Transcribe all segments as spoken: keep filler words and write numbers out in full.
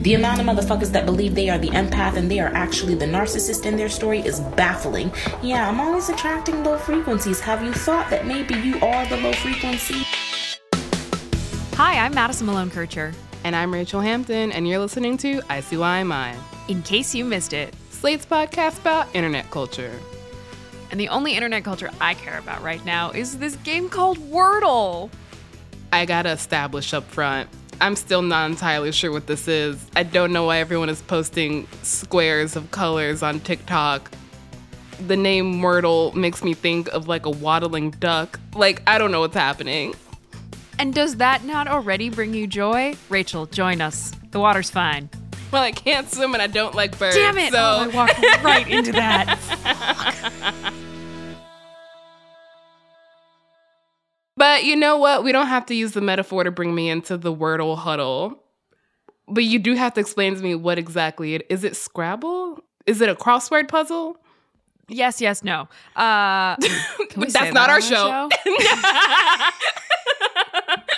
The amount of motherfuckers that believe they are the empath and they are actually the narcissist in their story is baffling. Yeah, I'm always attracting low frequencies. Have you thought that maybe you are the low frequency? Hi, I'm Madison Malone-Kircher. And I'm Rachel Hampton, and you're listening to I C Y M I. In case you missed it, Slate's podcast about internet culture. And the only internet culture I care about right now is this game called Wordle. I gotta establish up front, I'm still not entirely sure what this is. I don't know why everyone is posting squares of colors on TikTok. The name Wordle makes me think of like a waddling duck. Like, I don't know what's happening. And does that not already bring you joy? Rachel, join us. The water's fine. Well, I can't swim and I don't like birds. Damn it! So. Oh, I walked right into that. Fuck. But you know what? We don't have to use the metaphor to bring me into the Wordle huddle. But you do have to explain to me what exactly it is. Is it Scrabble? Is it a crossword puzzle? Yes, yes, no. Uh, can we That's say not that our show. Our show?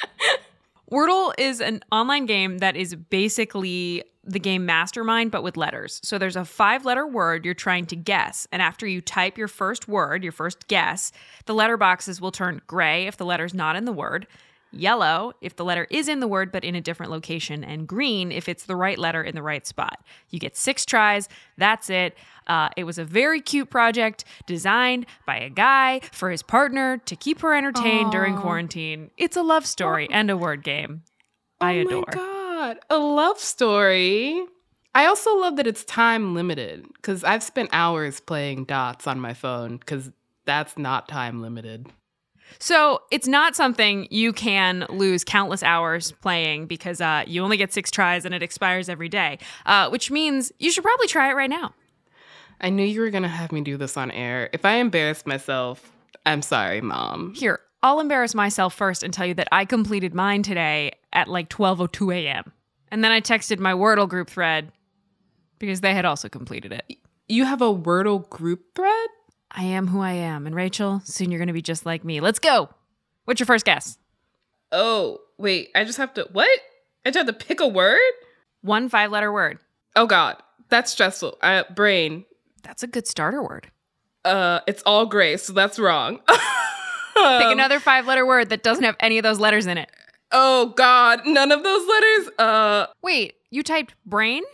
Wordle is an online game that is basically the game Mastermind, but with letters. So there's a five-letter word you're trying to guess. And after you type your first word, your first guess, the letter boxes will turn gray if the letter's not in the word, yellow if the letter is in the word but in a different location, and green if it's the right letter in the right spot. You get six tries. That's it. Uh, it was a very cute project designed by a guy for his partner to keep her entertained Aww. during quarantine. It's a love story oh. and a word game. Oh I adore. My God. A love story. I also love that it's time limited because I've spent hours playing dots on my phone because that's not time limited. So it's not something you can lose countless hours playing because uh, you only get six tries and it expires every day, uh, which means you should probably try it right now. I knew you were going to have me do this on air. If I embarrass myself, I'm sorry, Mom. Here, I'll embarrass myself first and tell you that I completed mine today at like twelve oh two a.m. And then I texted my Wordle group thread because they had also completed it. You have a Wordle group thread? I am who I am. And Rachel, soon you're going to be just like me. Let's go. What's your first guess? Oh, wait. I just have to, what? I just have to pick a word? One five-letter word. Oh, God. That's stressful. Uh, brain. That's a good starter word. Uh, It's all gray, so that's wrong. Pick another five-letter word that doesn't have any of those letters in it. Oh, God. None of those letters? Uh, Wait, you typed brain?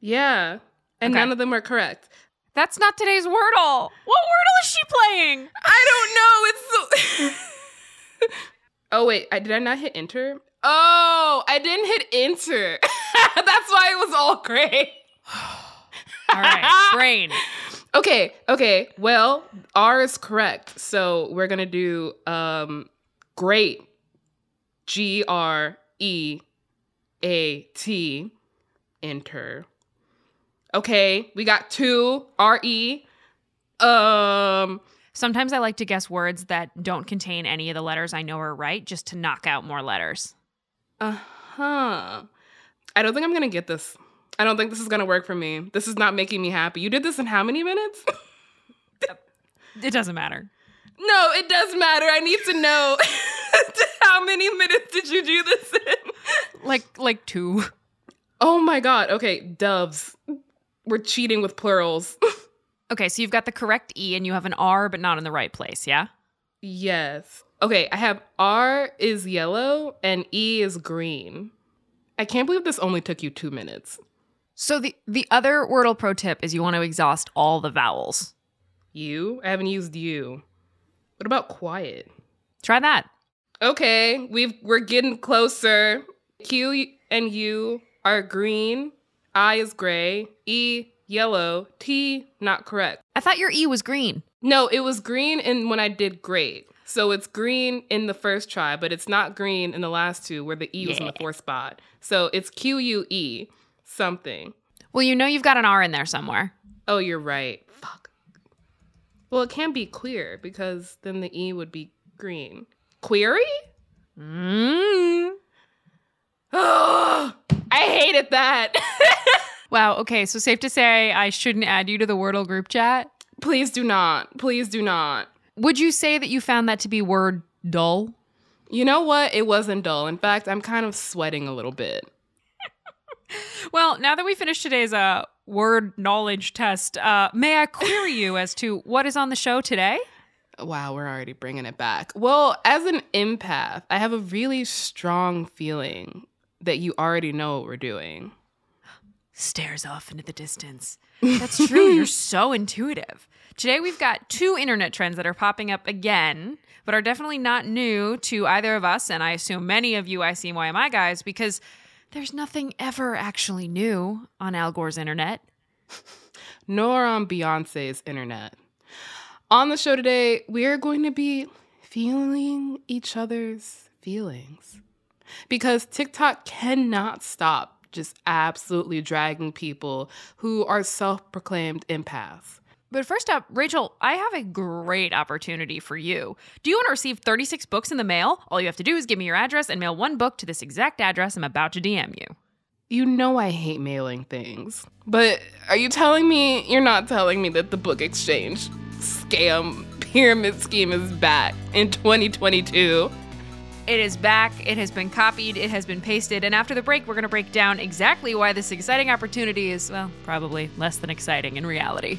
Yeah. And okay. None of them are correct. That's not today's Wordle. What Wordle is she playing? I don't know. It's so... Oh, wait. I, did I not hit enter? Oh, I didn't hit enter. That's why it was all gray. All right. Brain. Okay. Okay. Well, R is correct. So we're going to do um, great. G R E A T, enter. Okay, we got two, R E. Um, Sometimes I like to guess words that don't contain any of the letters I know are right, just to knock out more letters. Uh-huh. I don't think I'm going to get this. I don't think this is going to work for me. This is not making me happy. You did this in how many minutes? It doesn't matter. No, it does matter. I need to know. How many minutes did you do this in? Like, like two. Oh my God. Okay, doves. We're cheating with plurals. Okay, so you've got the correct E and you have an R, but not in the right place, yeah? Yes. Okay, I have R is yellow and E is green. I can't believe this only took you two minutes. So the, the other Wordle pro tip is you want to exhaust all the vowels. You? I haven't used you. What about quiet? Try that. Okay, we've, we're getting closer. Q and U are green. I is gray. E, yellow. T, not correct. I thought your E was green. No, it was green in when I did great. So it's green in the first try, but it's not green in the last two where the E was yeah. in the fourth spot. So it's Q U E something. Well, you know you've got an R in there somewhere. Oh, you're right. Fuck. Well, it can be queer because then the E would be green. Query? Mm. Oh, I hated that. Wow. Okay. So safe to say I shouldn't add you to the Wordle group chat? Please do not. Please do not. Would you say that you found that to be word dull? You know what? It wasn't dull. In fact, I'm kind of sweating a little bit. Well, now that we finished today's uh, word knowledge test, uh, may I query you as to what is on the show today? Wow, we're already bringing it back. Well, as an empath, I have a really strong feeling that you already know what we're doing. Stares off into the distance. That's true. You're so intuitive. Today, we've got two internet trends that are popping up again, but are definitely not new to either of us, and I assume many of you I C Y M I guys, because there's nothing ever actually new on Al Gore's internet. Nor on Beyonce's internet. On the show today, we are going to be feeling each other's feelings. Because TikTok cannot stop just absolutely dragging people who are self-proclaimed empaths. But first up, Rachel, I have a great opportunity for you. Do you want to receive thirty-six books in the mail? All you have to do is give me your address and mail one book to this exact address I'm about to D M you. You know I hate mailing things, but are you telling me you're not telling me that the book exchange scam pyramid scheme is back in twenty twenty-two? It is back, it has been copied, it has been pasted, and after the break, we're going to break down exactly why this exciting opportunity is, well, probably less than exciting in reality.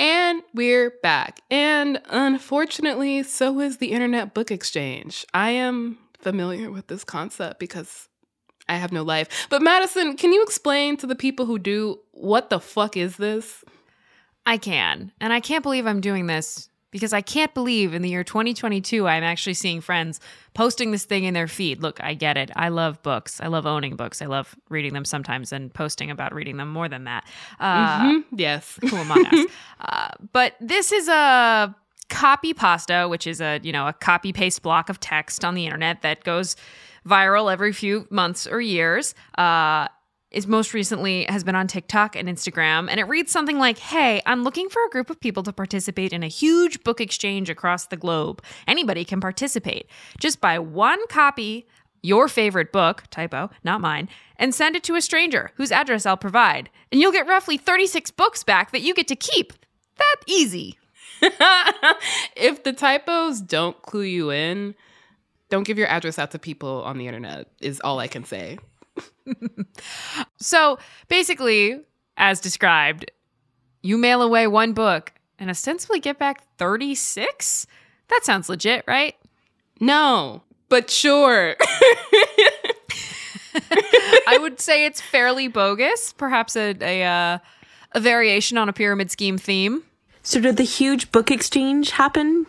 And we're back. And unfortunately, so is the Internet Book Exchange. I am familiar with this concept because I have no life. But Madison, can you explain to the people who do, what the fuck is this? I can. And I can't believe I'm doing this because I can't believe in the year twenty twenty-two I'm actually seeing friends posting this thing in their feed. Look, I get it. I love books. I love owning books. I love reading them sometimes and posting about reading them more than that. Uh, mm-hmm. Yes. Who am I? Uh, but this is a copy pasta, which is a, you know, a copy paste block of text on the internet that goes viral every few months or years. Uh, is most recently has been on TikTok and Instagram, and it reads something like, hey, I'm looking for a group of people to participate in a huge book exchange across the globe. Anybody can participate. Just buy one copy, your favorite book, typo, not mine, and send it to a stranger whose address I'll provide, and you'll get roughly thirty-six books back that you get to keep. That easy. If the typos don't clue you in, don't give your address out to people on the internet is all I can say. So basically, as described, you mail away one book and ostensibly get back thirty-six? That sounds legit, right? No, but sure. I would say it's fairly bogus, perhaps a a, uh, a variation on a pyramid scheme theme. So did the huge book exchange happen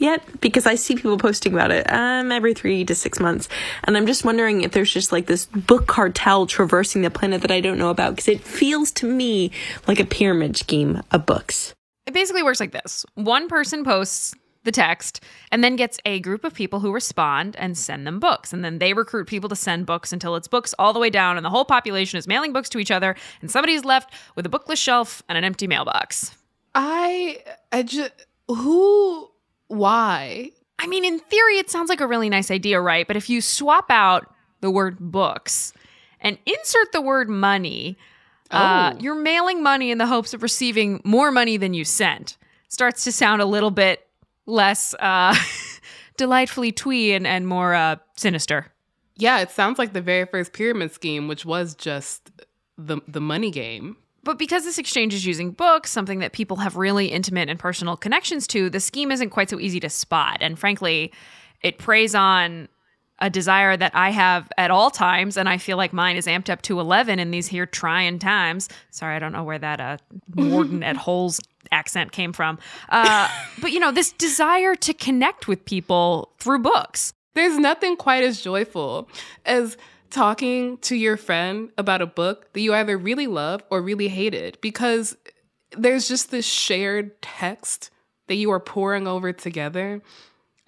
yet? Because I see people posting about it um, every three to six months. And I'm just wondering if there's just like this book cartel traversing the planet that I don't know about, because it feels to me like a pyramid scheme of books. It basically works like this. One person posts the text and then gets a group of people who respond and send them books. And then they recruit people to send books until it's books all the way down and the whole population is mailing books to each other. And somebody's left with a bookless shelf and an empty mailbox. I, I just, who... Why? I mean, in theory, it sounds like a really nice idea, right? But if you swap out the word books and insert the word money, oh. uh, you're mailing money in the hopes of receiving more money than you sent. Starts to sound a little bit less uh, delightfully twee and, and more uh, sinister. Yeah, it sounds like the very first pyramid scheme, which was just the the money game. But because this exchange is using books, something that people have really intimate and personal connections to, the scheme isn't quite so easy to spot. And frankly, it preys on a desire that I have at all times, and I feel like mine is amped up to eleven in these here trying times. Sorry, I don't know where that uh, Warden at Holes accent came from. Uh, but, you know, this desire to connect with people through books. There's nothing quite as joyful as talking to your friend about a book that you either really love or really hated, because there's just this shared text that you are poring over together.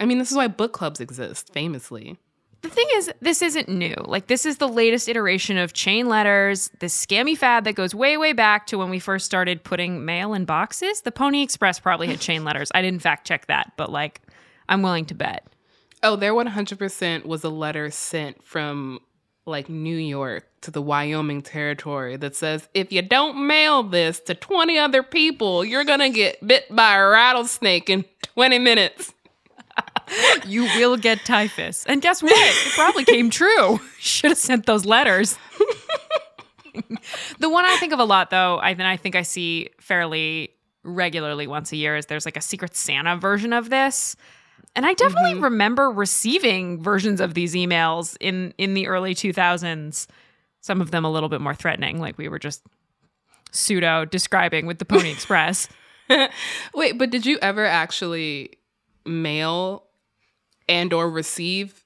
I mean, this is why book clubs exist, famously. The thing is, this isn't new. Like, this is the latest iteration of chain letters, this scammy fad that goes way, way back to when we first started putting mail in boxes. The Pony Express probably had chain letters. I didn't fact check that, but, like, I'm willing to bet. Oh, there one hundred percent was a letter sent from, like, New York to the Wyoming territory that says, if you don't mail this to twenty other people, you're going to get bit by a rattlesnake in twenty minutes. You will get typhus. And guess what? It probably came true. Should have sent those letters. The one I think of a lot, though, I, and I think I see fairly regularly once a year, is there's like a Secret Santa version of this. And I definitely mm-hmm. remember receiving versions of these emails in, in the early two thousands. Some of them a little bit more threatening, like we were just pseudo-describing with the Pony Express. Wait, but did you ever actually mail and or receive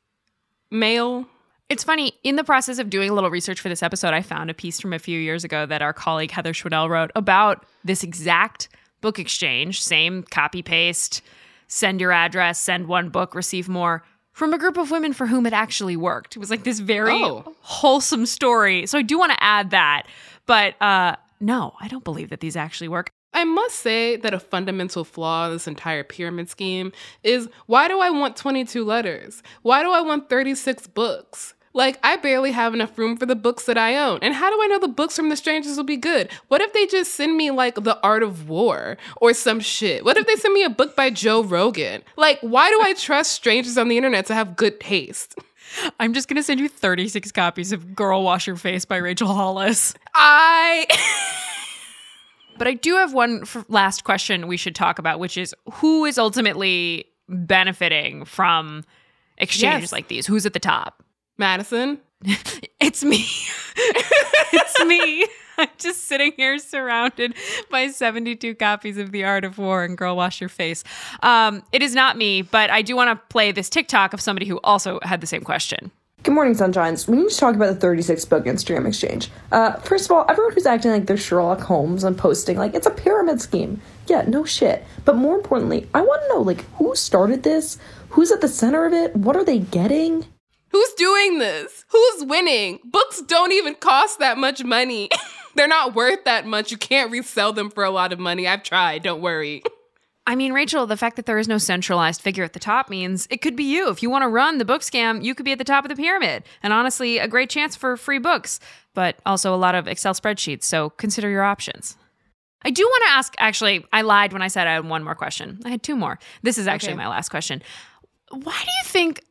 mail? It's funny, in the process of doing a little research for this episode, I found a piece from a few years ago that our colleague Heather Schudel wrote about this exact book exchange, same copy-paste, send your address, send one book, receive more, from a group of women for whom it actually worked. It was like this very oh. wholesome story. So I do want to add that, but uh, no, I don't believe that these actually work. I must say that a fundamental flaw in this entire pyramid scheme is, why do I want twenty-two letters? Why do I want thirty-six books? Like, I barely have enough room for the books that I own. And how do I know the books from the strangers will be good? What if they just send me, like, The Art of War or some shit? What if they send me a book by Joe Rogan? Like, why do I trust strangers on the internet to have good taste? I'm just going to send you thirty-six copies of Girl, Wash Your Face by Rachel Hollis. I... But I do have one f- last question we should talk about, which is, who is ultimately benefiting from exchanges yes. like these? Who's at the top? Madison? It's me. It's me. I'm just sitting here surrounded by seventy-two copies of The Art of War and Girl, Wash Your Face. Um, it is not me, but I do want to play this TikTok of somebody who also had the same question. Good morning, Sunshines. We need to talk about the thirty-six book Instagram exchange. Uh, first of all, everyone who's acting like they're Sherlock Holmes and posting like it's a pyramid scheme. Yeah, no shit. But more importantly, I want to know, like, who started this? Who's at the center of it? What are they getting? Who's doing this? Who's winning? Books don't even cost that much money. They're not worth that much. You can't resell them for a lot of money. I've tried. Don't worry. I mean, Rachel, the fact that there is no centralized figure at the top means it could be you. If you want to run the book scam, you could be at the top of the pyramid. And honestly, a great chance for free books, but also a lot of Excel spreadsheets. So consider your options. I do want to ask, actually, I lied when I said I had one more question. I had two more. This is actually okay. my last question. Why do you think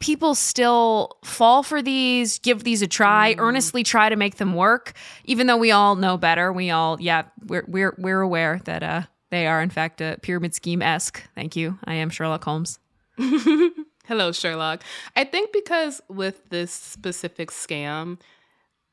people still fall for these, give these a try, mm. earnestly try to make them work, even though we all know better? We all, yeah, we're we're we're aware that... uh. They are, in fact, a pyramid scheme-esque. Thank you. I am Sherlock Holmes. Hello, Sherlock. I think because with this specific scam,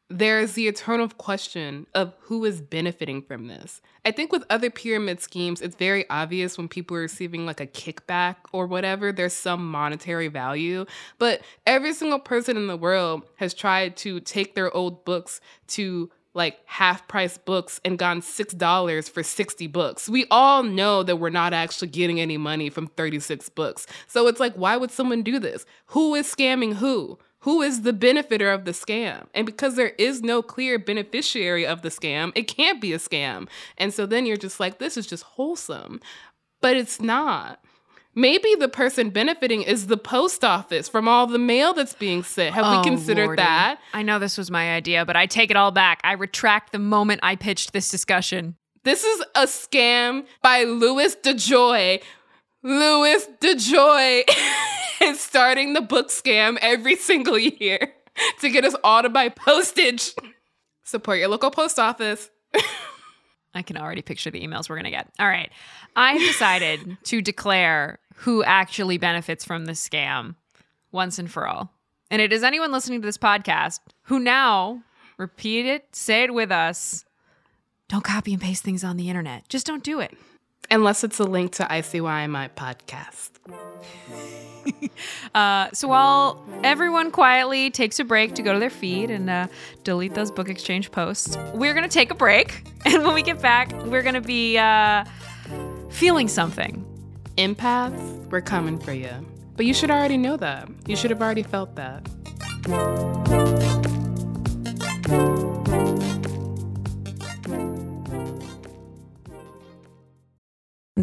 there is the eternal question of who is benefiting from this. I think with other pyramid schemes, it's very obvious when people are receiving like a kickback or whatever, there's some monetary value. But every single person in the world has tried to take their old books to like half-price books and gone six dollars for sixty books. We all know that we're not actually getting any money from thirty-six books. So it's like, why would someone do this? Who is scamming who? Who is the benefiter of the scam? And because there is no clear beneficiary of the scam, it can't be a scam. And so then you're just like, this is just wholesome. But it's not. Maybe the person benefiting is the post office from all the mail that's being sent. Have oh, we considered Lordy. that? I know this was my idea, but I take it all back. I retract the moment I pitched this discussion. This is a scam by Louis DeJoy. Louis DeJoy is starting the book scam every single year to get us all to buy postage. Support your local post office. I can already picture the emails we're going to get. All right. I've decided to declare who actually benefits from the scam once and for all. And it is anyone listening to this podcast who now, repeat it, say it with us, don't copy and paste things on the internet. Just don't do it. Unless it's a link to I C Y M I podcast. uh, so while everyone quietly takes a break to go to their feed and uh, delete those book exchange posts, we're going to take a break. And when we get back, we're going to be uh, feeling something. Empaths, we're coming for you. But you should already know that. You should have already felt that.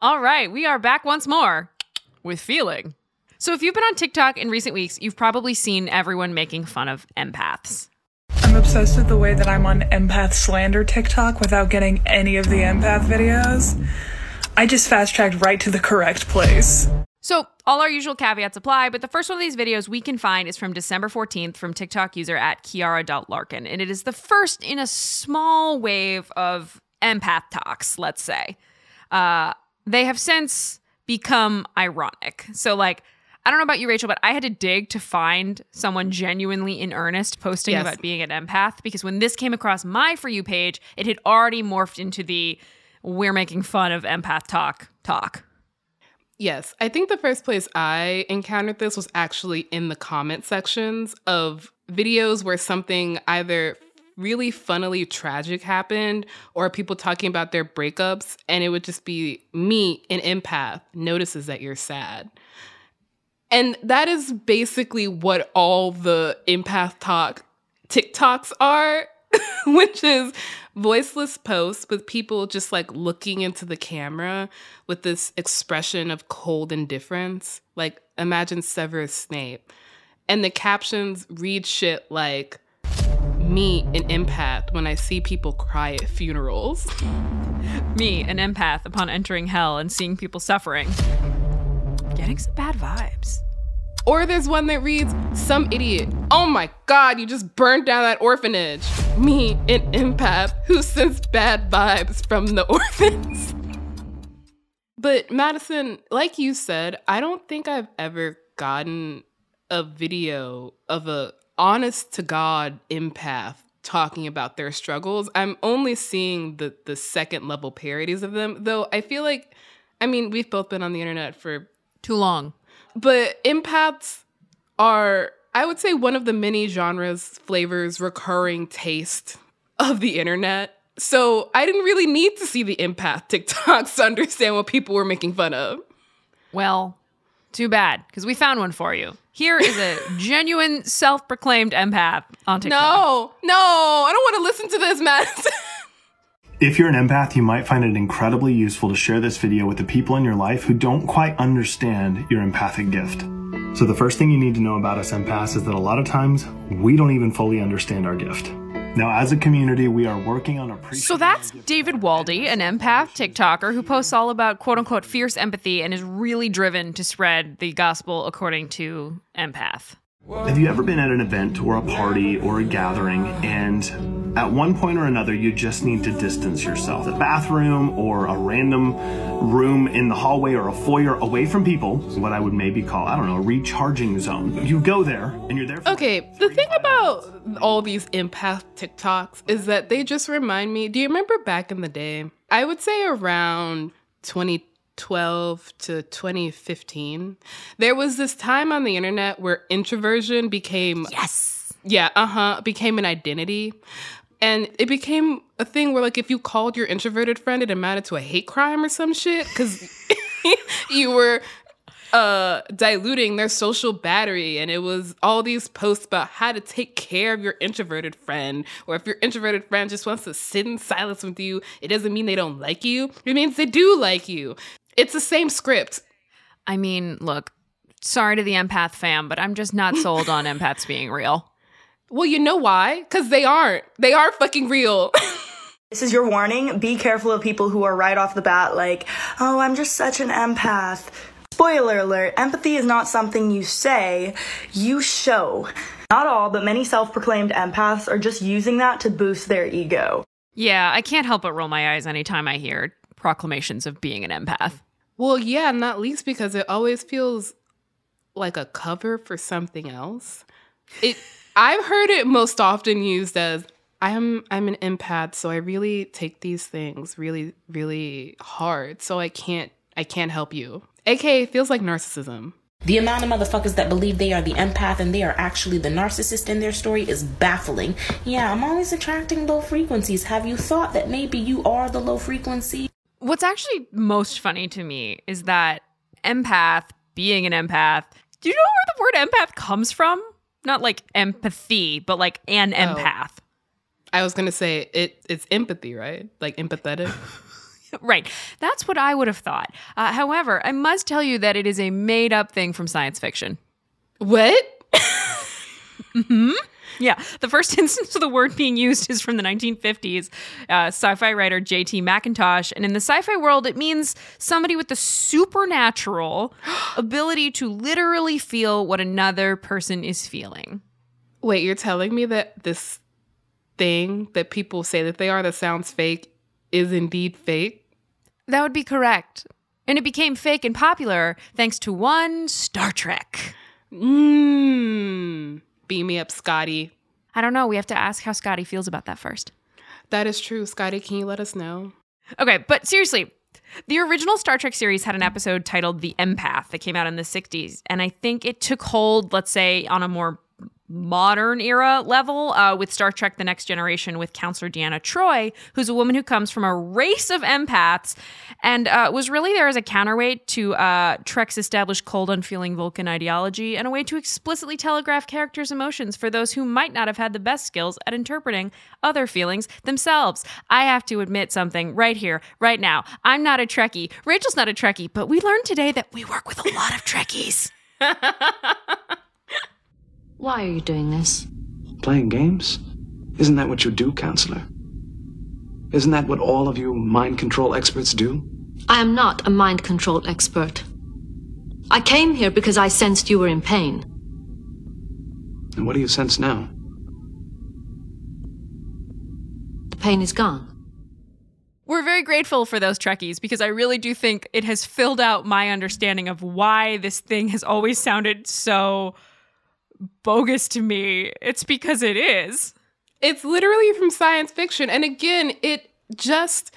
All right, we are back once more with feeling. So if you've been on TikTok in recent weeks, you've probably seen everyone making fun of empaths. I'm obsessed with the way that I'm on empath slander TikTok without getting any of the empath videos. I just fast-tracked right to the correct place. So all our usual caveats apply, but the first one of these videos we can find is from December fourteenth from TikTok user at kiara dot larkin, and it is the first in a small wave of empath talks, let's say. Uh... They have since become ironic. So, like, I don't know about you, Rachel, but I had to dig to find someone genuinely in earnest posting yes. about being an empath, because when this came across my For You page, it had already morphed into the we're making fun of empath talk talk. Yes. I think the first place I encountered this was actually in the comment sections of videos where something either really funnily tragic happened or people talking about their breakups, and it would just be me, an empath, notices that you're sad. And that is basically what all the empath talk TikToks are, which is voiceless posts with people just like looking into the camera with this expression of cold indifference. Like, imagine Severus Snape. And the captions read shit like, me, an empath, when I see people cry at funerals. Me, an empath, upon entering hell and seeing people suffering. Getting some bad vibes. Or there's one that reads, some idiot, oh my God, you just burned down that orphanage. Me, an empath, who sends bad vibes from the orphans. But Madison, like you said, I don't think I've ever gotten a video of a honest to God empath talking about their struggles. I'm only seeing the the second level parodies of them, though I feel like, I mean, we've both been on the internet for too long. But empaths are, I would say, one of the many genres, flavors, recurring taste of the internet. So I didn't really need to see the empath TikToks to understand what people were making fun of. Well, too bad, because we found one for you. Here is a genuine self-proclaimed empath on TikTok. No, no, I don't want to listen to this mess. If you're an empath, you might find it incredibly useful to share this video with the people in your life who don't quite understand your empathic gift. So the first thing you need to know about us empaths is that a lot of times we don't even fully understand our gift. Now, as a community, we are working on a pre- So that's David Waldie, an empath TikToker who posts all about quote-unquote fierce empathy and is really driven to spread the gospel according to empath. Have you ever been at an event or a party or a gathering and at one point or another you just need to distance yourself? A bathroom or a random room in the hallway or a foyer away from people, what I would maybe call, I don't know, a recharging zone. You go there and you're there for Okay, the thing about minutes. all these empath TikToks is that they just remind me, do you remember back in the day? I would say around twenty twelve to twenty fifteen, there was this time on the internet where introversion became yes yeah uh-huh became an identity, and it became a thing where, like, if you called your introverted friend, it amounted to a hate crime or some shit, because you were uh diluting their social battery. And it was all these posts about how to take care of your introverted friend, or if your introverted friend just wants to sit in silence with you, it doesn't mean they don't like you, it means they do like you. It's the same script. I mean, look, sorry to the empath fam, but I'm just not sold on empaths being real. Well, you know why? Because they aren't. They are fucking real. This is your warning. Be careful of people who are right off the bat like, oh, I'm just such an empath. Spoiler alert, empathy is not something you say, you show. Not all, but many self-proclaimed empaths are just using that to boost their ego. Yeah, I can't help but roll my eyes anytime I hear proclamations of being an empath. Well, yeah, not least because it always feels like a cover for something else. It, I've heard it most often used as, I'm I'm an empath, so I really take these things really, really hard, so I can't I can't help you. A K A feels like narcissism. The amount of motherfuckers that believe they are the empath and they are actually the narcissist in their story is baffling. Yeah, I'm always attracting low frequencies. Have you thought that maybe you are the low frequency? What's actually most funny to me is that empath, being an empath, do you know where the word empath comes from? Not like empathy, but like an empath. Oh. I was going to say it. it's empathy, right? Like empathetic. Right. That's what I would have thought. Uh, however, I must tell you that it is a made-up thing from science fiction. What? Mm-hmm. Yeah. The first instance of the word being used is from the nineteen fifties, uh, sci-fi writer J T McIntosh. And in the sci-fi world, it means somebody with the supernatural ability to literally feel what another person is feeling. Wait, you're telling me that this thing that people say that they are that sounds fake is indeed fake? That would be correct. And it became fake and popular thanks to one Star Trek. Mmm. Beam me up, Scotty. I don't know. We have to ask how Scotty feels about that first. That is true. Scotty, can you let us know? Okay, but seriously, the original Star Trek series had an episode titled The Empath that came out in the sixties. And I think it took hold, let's say, on a more modern era level uh, with Star Trek The Next Generation with Counselor Deanna Troi, who's a woman who comes from a race of empaths and uh, was really there as a counterweight to uh, Trek's established cold, unfeeling Vulcan ideology and a way to explicitly telegraph characters' emotions for those who might not have had the best skills at interpreting other feelings themselves. I have to admit something right here, right now. I'm not a Trekkie. Rachel's not a Trekkie, but we learned today that we work with a lot of Trekkies. Why are you doing this? Playing games? Isn't that what you do, Counselor? Isn't that what all of you mind control experts do? I am not a mind control expert. I came here because I sensed you were in pain. And what do you sense now? The pain is gone. We're very grateful for those Trekkies because I really do think it has filled out my understanding of why this thing has always sounded so bogus to me. It's because it is. It's literally from science fiction. And again, it just,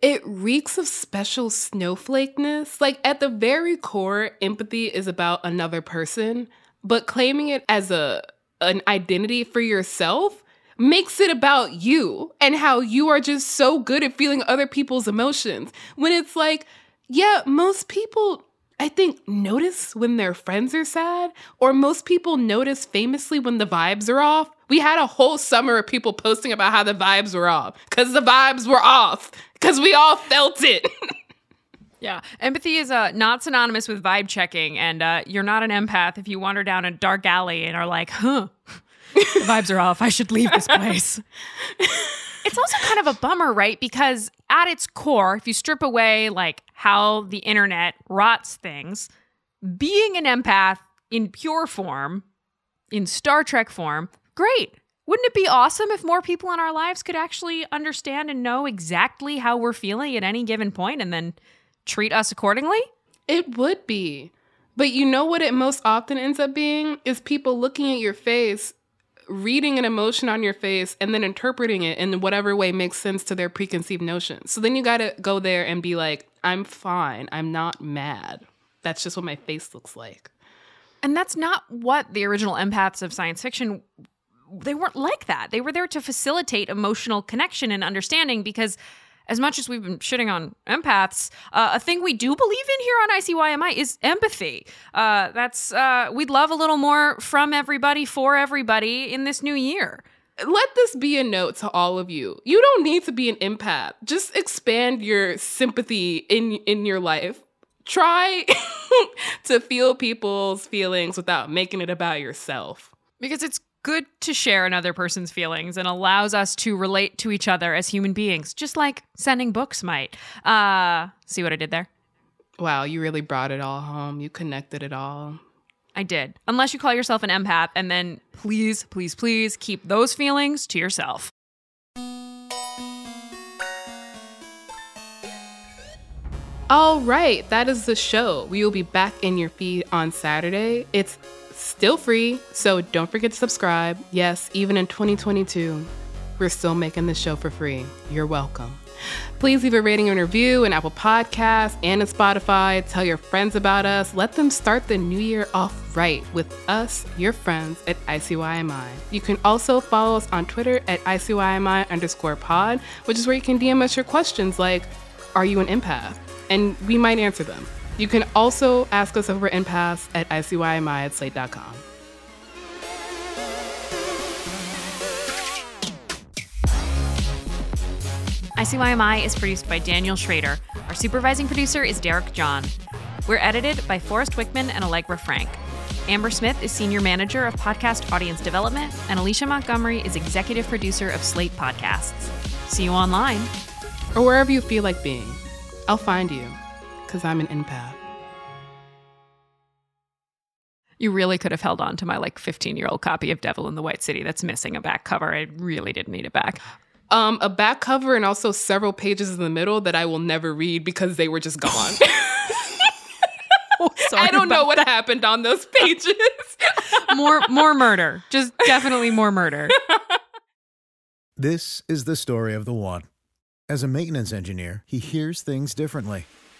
it reeks of special snowflakeness. Like at the very core, empathy is about another person, but claiming it as a an identity for yourself makes it about you and how you are just so good at feeling other people's emotions. When it's like, yeah, most people, I think, notice when their friends are sad, or most people notice famously when the vibes are off. We had a whole summer of people posting about how the vibes were off because the vibes were off because we all felt it. Yeah. Empathy is uh, not synonymous with vibe checking, and uh, you're not an empath if you wander down a dark alley and are like, huh, the vibes are off. I should leave this place. It's also kind of a bummer, right? Because at its core, if you strip away like how the internet rots things, being an empath in pure form, in Star Trek form, great. Wouldn't it be awesome if more people in our lives could actually understand and know exactly how we're feeling at any given point and then treat us accordingly? It would be. But you know what it most often ends up being? Is people looking at your face, reading an emotion on your face, and then interpreting it in whatever way makes sense to their preconceived notions. So then you got to go there and be like, I'm fine. I'm not mad. That's just what my face looks like. And that's not what the original empaths of science fiction, they weren't like that. They were there to facilitate emotional connection and understanding because as much as we've been shitting on empaths, uh, a thing we do believe in here on I C Y M I is empathy. Uh, that's uh, we'd love a little more from everybody for everybody in this new year. Let this be a note to all of you. You don't need to be an empath. Just expand your sympathy in in your life. try to feel people's feelings without making it about yourself. Because it's good to share another person's feelings and allows us to relate to each other as human beings, just like sending books might. Uh, see what I did there? Wow, you really brought it all home. You connected it all. I did. Unless you call yourself an empath, and then please, please, please keep those feelings to yourself. All right, that is the show. We will be back in your feed on Saturday. It's still free, so don't forget to subscribe. Yes, even in twenty twenty-two, we're still making this show for free. You're welcome. Please leave a rating and review in Apple Podcasts and in Spotify. Tell your friends about us. Let them start the new year off right with us, your friends, at I C Y M I. You can also follow us on Twitter at ICYMI underscore pod, which is where you can D M us your questions like, are you an empath? And we might answer them. You can also ask us over empaths at ICYMI at slate dot com. I C Y M I is produced by Daniel Schrader. Our supervising producer is Derek John. We're edited by Forrest Wickman and Allegra Frank. Amber Smith is Senior Manager of Podcast Audience Development, and Alicia Montgomery is Executive Producer of Slate Podcasts. See you online. Or wherever you feel like being. I'll find you, because I'm an empath. You really could have held on to my, like, fifteen-year-old copy of Devil in the White City that's missing a back cover. I really did need it back. Um, a back cover and also several pages in the middle that I will never read because they were just gone. oh, I don't know what that. happened on those pages. more, more murder. Just definitely more murder. This is the story of the one. As a maintenance engineer, he hears things differently.